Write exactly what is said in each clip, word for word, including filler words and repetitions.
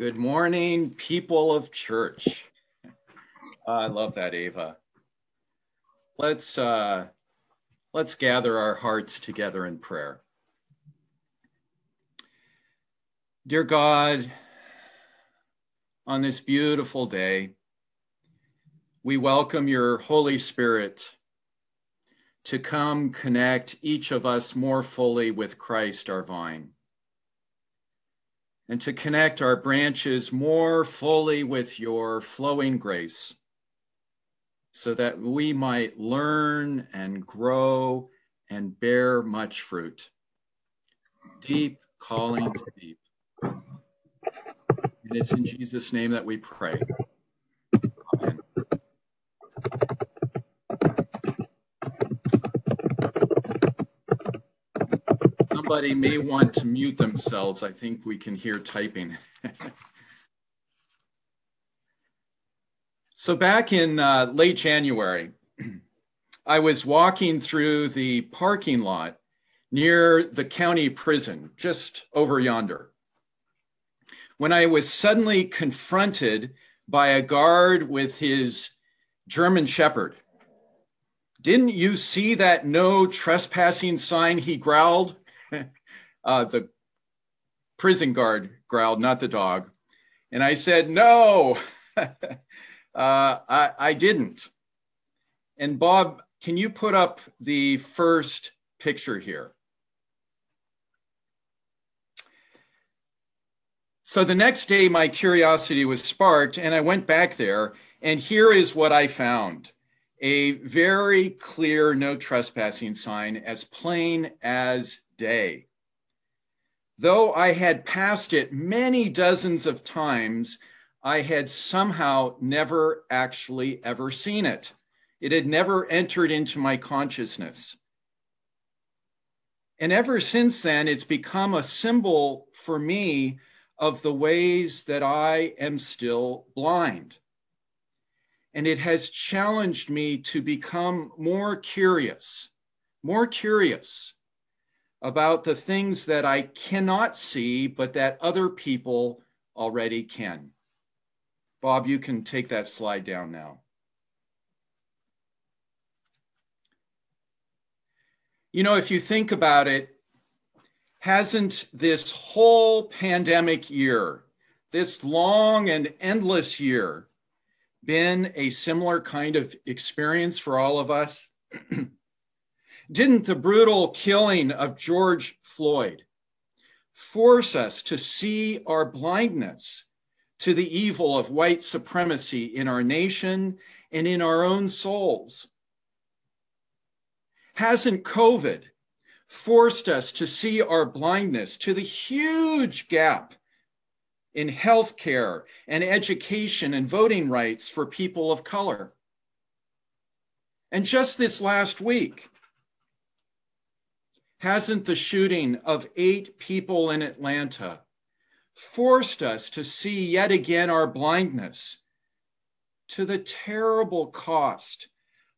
Good morning, people of church. I love that, Ava. Let's, uh, let's gather our hearts together in prayer. Dear God, on this beautiful day, we welcome your Holy Spirit to come connect each of us more fully with Christ, our vine, and to connect our branches more fully with your flowing grace, so that we might learn and grow and bear much fruit. Deep calling to deep. And it's in Jesus' name that we pray. Amen. Somebody may want to mute themselves. I think we can hear typing. So back in uh, late January, I was walking through the parking lot near the county prison, just over yonder, when I was suddenly confronted by a guard with his German Shepherd. "Didn't you see that no trespassing sign?" he growled. Uh, the prison guard growled, not the dog. And I said, "No, uh, I, I didn't." And Bob, can you put up the first picture here? So the next day, my curiosity was sparked, and I went back there. And here is what I found: a very clear no trespassing sign, as plain as day. Though I had passed it many dozens of times, I had somehow never actually ever seen it. It had never entered into my consciousness. And ever since then, it's become a symbol for me of the ways that I am still blind. And it has challenged me to become more curious, more curious about the things that I cannot see, but that other people already can. Bob, you can take that slide down now. You know, if you think about it, hasn't this whole pandemic year, this long and endless year, been a similar kind of experience for all of us? Didn't the brutal killing of George Floyd force us to see our blindness to the evil of white supremacy in our nation and in our own souls? Hasn't COVID forced us to see our blindness to the huge gap in healthcare and education and voting rights for people of color? And just this last week, hasn't the shooting of eight people in Atlanta forced us to see yet again our blindness to the terrible cost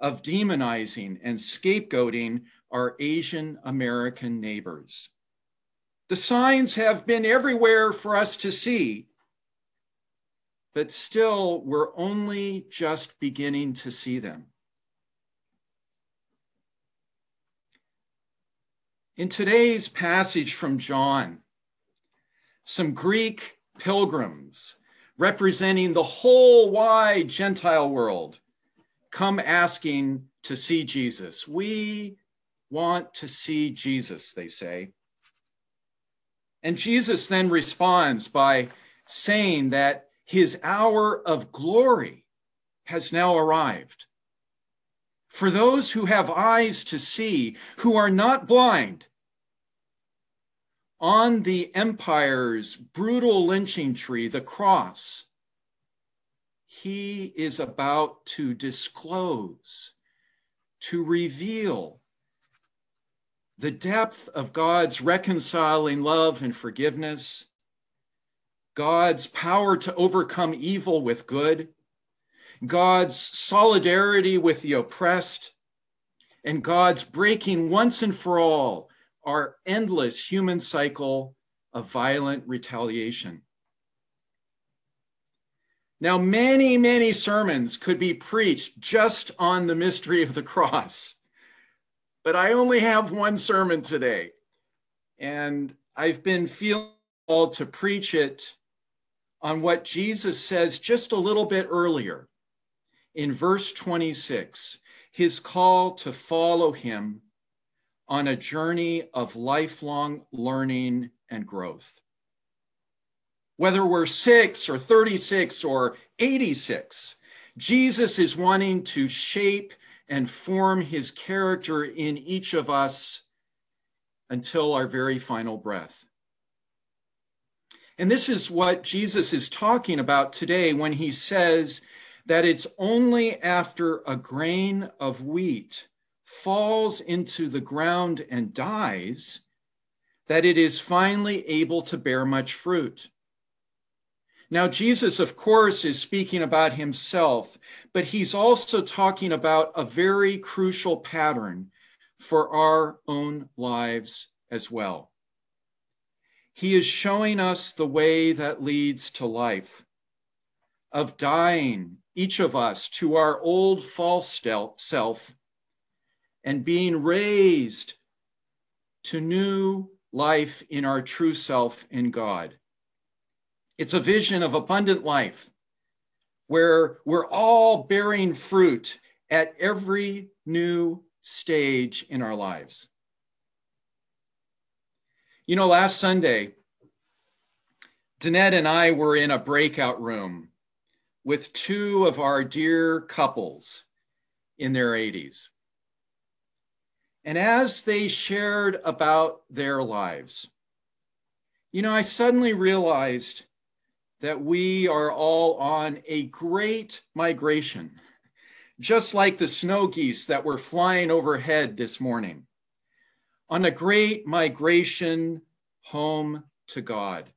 of demonizing and scapegoating our Asian American neighbors? The signs have been everywhere for us to see, but still we're only just beginning to see them. In today's passage from John, some Greek pilgrims representing the whole wide Gentile world come asking to see Jesus. "We want to see Jesus," they say. And Jesus then responds by saying that his hour of glory has now arrived. For those who have eyes to see, who are not blind, on the empire's brutal lynching tree, the cross, he is about to disclose, to reveal the depth of God's reconciling love and forgiveness, God's power to overcome evil with good, God's solidarity with the oppressed, and God's breaking once and for all our endless human cycle of violent retaliation. Now, many, many sermons could be preached just on the mystery of the cross, but I only have one sermon today, and I've been feeling called to preach it on what Jesus says just a little bit earlier in verse twenty-six, his call to follow him on a journey of lifelong learning and growth. Whether we're six or thirty-six or eighty-six, Jesus is wanting to shape and form his character in each of us until our very final breath. And this is what Jesus is talking about today when he says that it's only after a grain of wheat falls into the ground and dies that it is finally able to bear much fruit. Now, Jesus, of course, is speaking about himself, but he's also talking about a very crucial pattern for our own lives as well. He is showing us the way that leads to life, of dying, each of us, to our old false self and being raised to new life in our true self in God. It's a vision of abundant life where we're all bearing fruit at every new stage in our lives. You know, last Sunday, Danette and I were in a breakout room with two of our dear couples in their eighties. And as they shared about their lives, you know, I suddenly realized that we are all on a great migration, just like the snow geese that were flying overhead this morning, on a great migration home to God.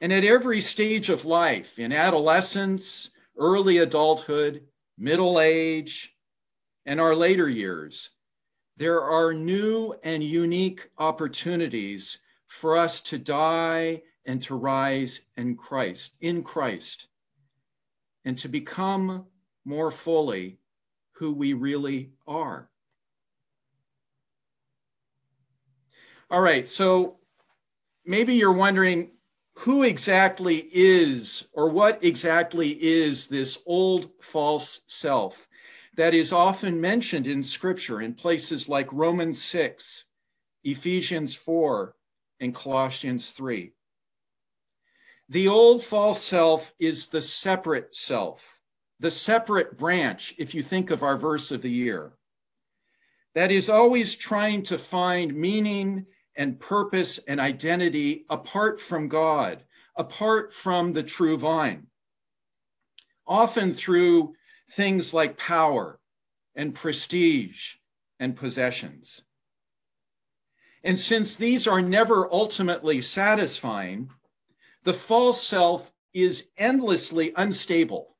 And at every stage of life, in adolescence, early adulthood, middle age, and our later years, there are new and unique opportunities for us to die and to rise in Christ, in Christ, and to become more fully who we really are. All right, so maybe you're wondering, who exactly is, or what exactly is this old false self that is often mentioned in Scripture in places like Romans six, Ephesians four, and Colossians three. The old false self is the separate self, the separate branch, if you think of our verse of the year, that is always trying to find meaning and purpose and identity apart from God, apart from the true vine, often through things like power and prestige and possessions. And since these are never ultimately satisfying, the false self is endlessly unstable,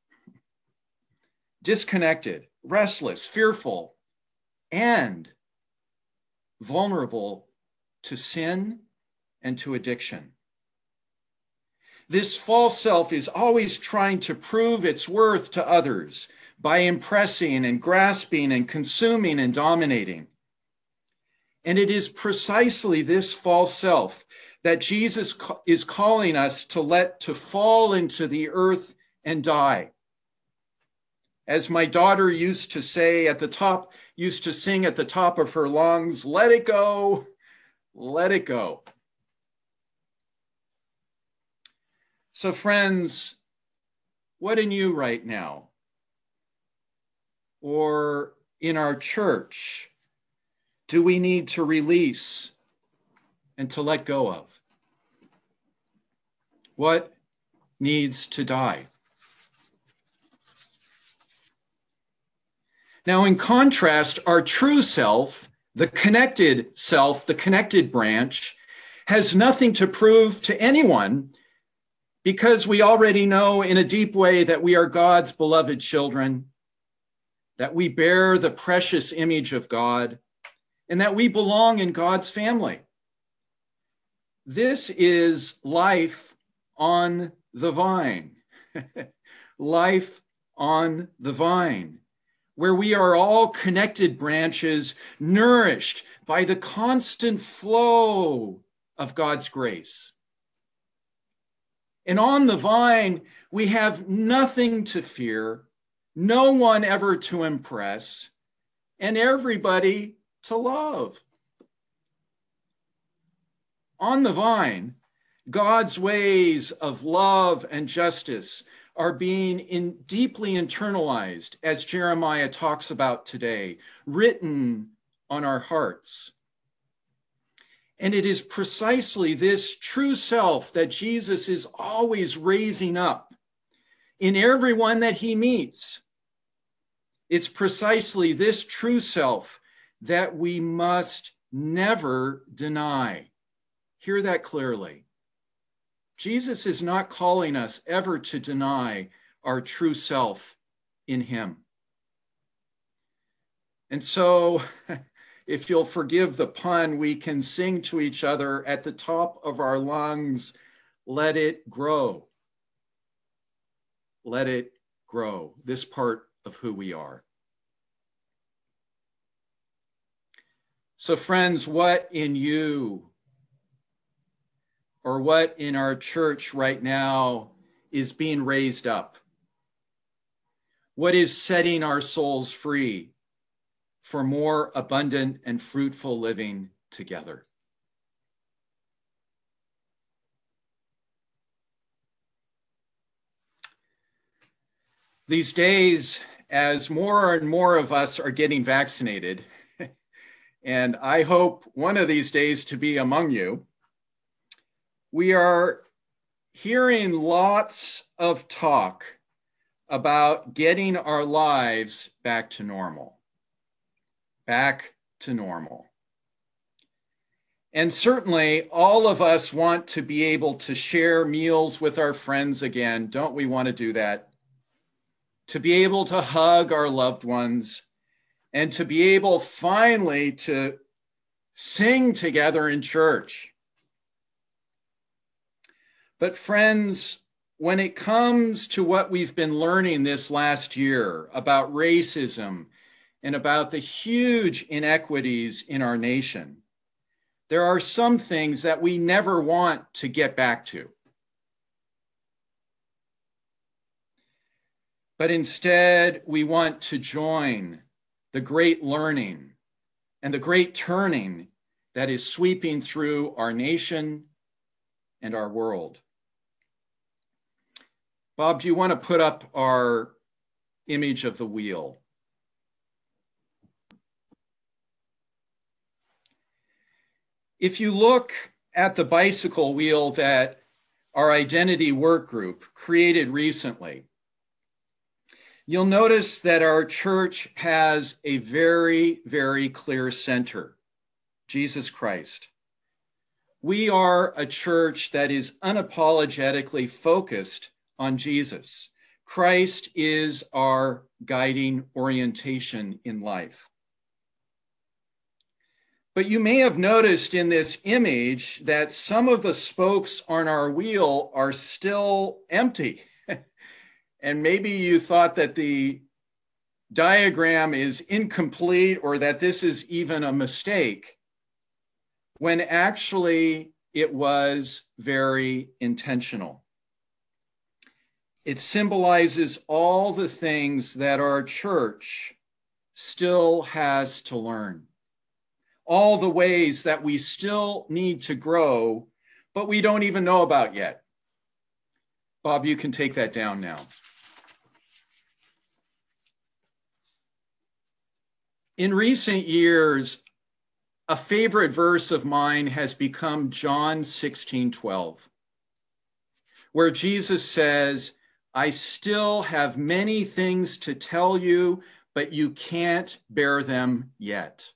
disconnected, restless, fearful, and vulnerable to sin and to addiction. This false self is always trying to prove its worth to others by impressing and grasping and consuming and dominating. And it is precisely this false self that Jesus is calling us to let to fall into the earth and die. As my daughter used to say at the top, used to sing at the top of her lungs, let it go, let it go. So friends, what in you right now, or in our church, do we need to release and to let go of? What needs to die? Now, in contrast, our true self, the connected self, the connected branch, has nothing to prove to anyone because we already know in a deep way that we are God's beloved children, that we bear the precious image of God, and that we belong in God's family. This is life on the vine. Life on the vine, where we are all connected branches, nourished by the constant flow of God's grace. And on the vine, we have nothing to fear, no one ever to impress, and everybody to love. On the vine, God's ways of love and justice are being in deeply internalized, as Jeremiah talks about today, written on our hearts. And it is precisely this true self that Jesus is always raising up in everyone that he meets. It's precisely this true self that we must never deny. Hear that clearly. Jesus is not calling us ever to deny our true self in him. And so, if you'll forgive the pun, we can sing to each other at the top of our lungs, let it grow. Let it grow, this part of who we are. So friends, what in you or what in our church right now is being raised up? What is setting our souls free for more abundant and fruitful living together? These days, as more and more of us are getting vaccinated, and I hope one of these days to be among you, we are hearing lots of talk about getting our lives back to normal, back to normal. And certainly all of us want to be able to share meals with our friends again. Don't we want to do that? To be able to hug our loved ones and to be able finally to sing together in church. But friends, when it comes to what we've been learning this last year about racism and about the huge inequities in our nation, there are some things that we never want to get back to. But instead, we want to join the great learning and the great turning that is sweeping through our nation and our world. Bob, do you want to put up our image of the wheel? If you look at the bicycle wheel that our identity work group created recently, you'll notice that our church has a very, very clear center, Jesus Christ. We are a church that is unapologetically focused on Jesus. Christ is our guiding orientation in life. But you may have noticed in this image that some of the spokes on our wheel are still empty. And maybe you thought that the diagram is incomplete or that this is even a mistake, when actually it was very intentional. It symbolizes all the things that our church still has to learn, all the ways that we still need to grow, but we don't even know about yet. Bob, you can take that down now. In recent years, a favorite verse of mine has become John sixteen twelve, where Jesus says, I still have many things to tell you, but you can't bear them yet.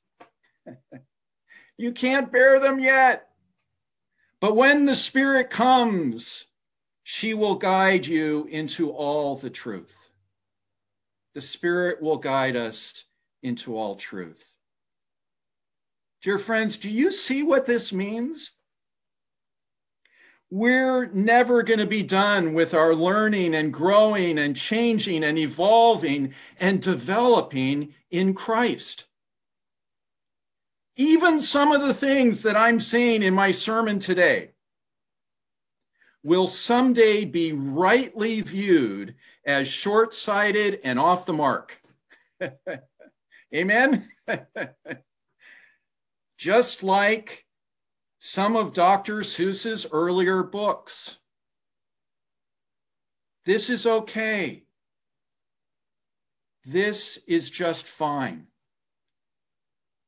You can't bear them yet. But when the Spirit comes, she will guide you into all the truth. The Spirit will guide us into all truth. Dear friends, do you see what this means? we're never going to be done with our learning and growing and changing and evolving and developing in Christ. Even some of the things that I'm saying in my sermon today will someday be rightly viewed as short-sighted and off the mark. Amen? Just like some of Doctor Seuss's earlier books. This is okay. This is just fine.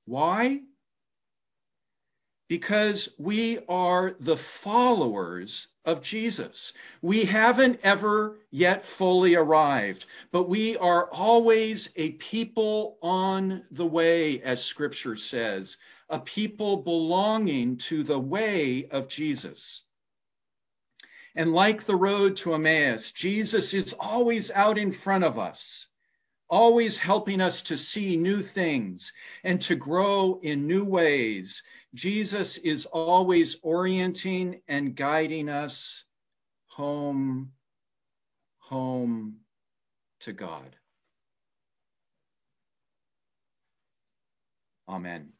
Why? Because we are the followers of Jesus. We haven't ever yet fully arrived, but we are always a people on the way, as Scripture says, a people belonging to the way of Jesus. And like the road to Emmaus, Jesus is always out in front of us, always helping us to see new things and to grow in new ways. Jesus is always orienting and guiding us home, home to God. Amen.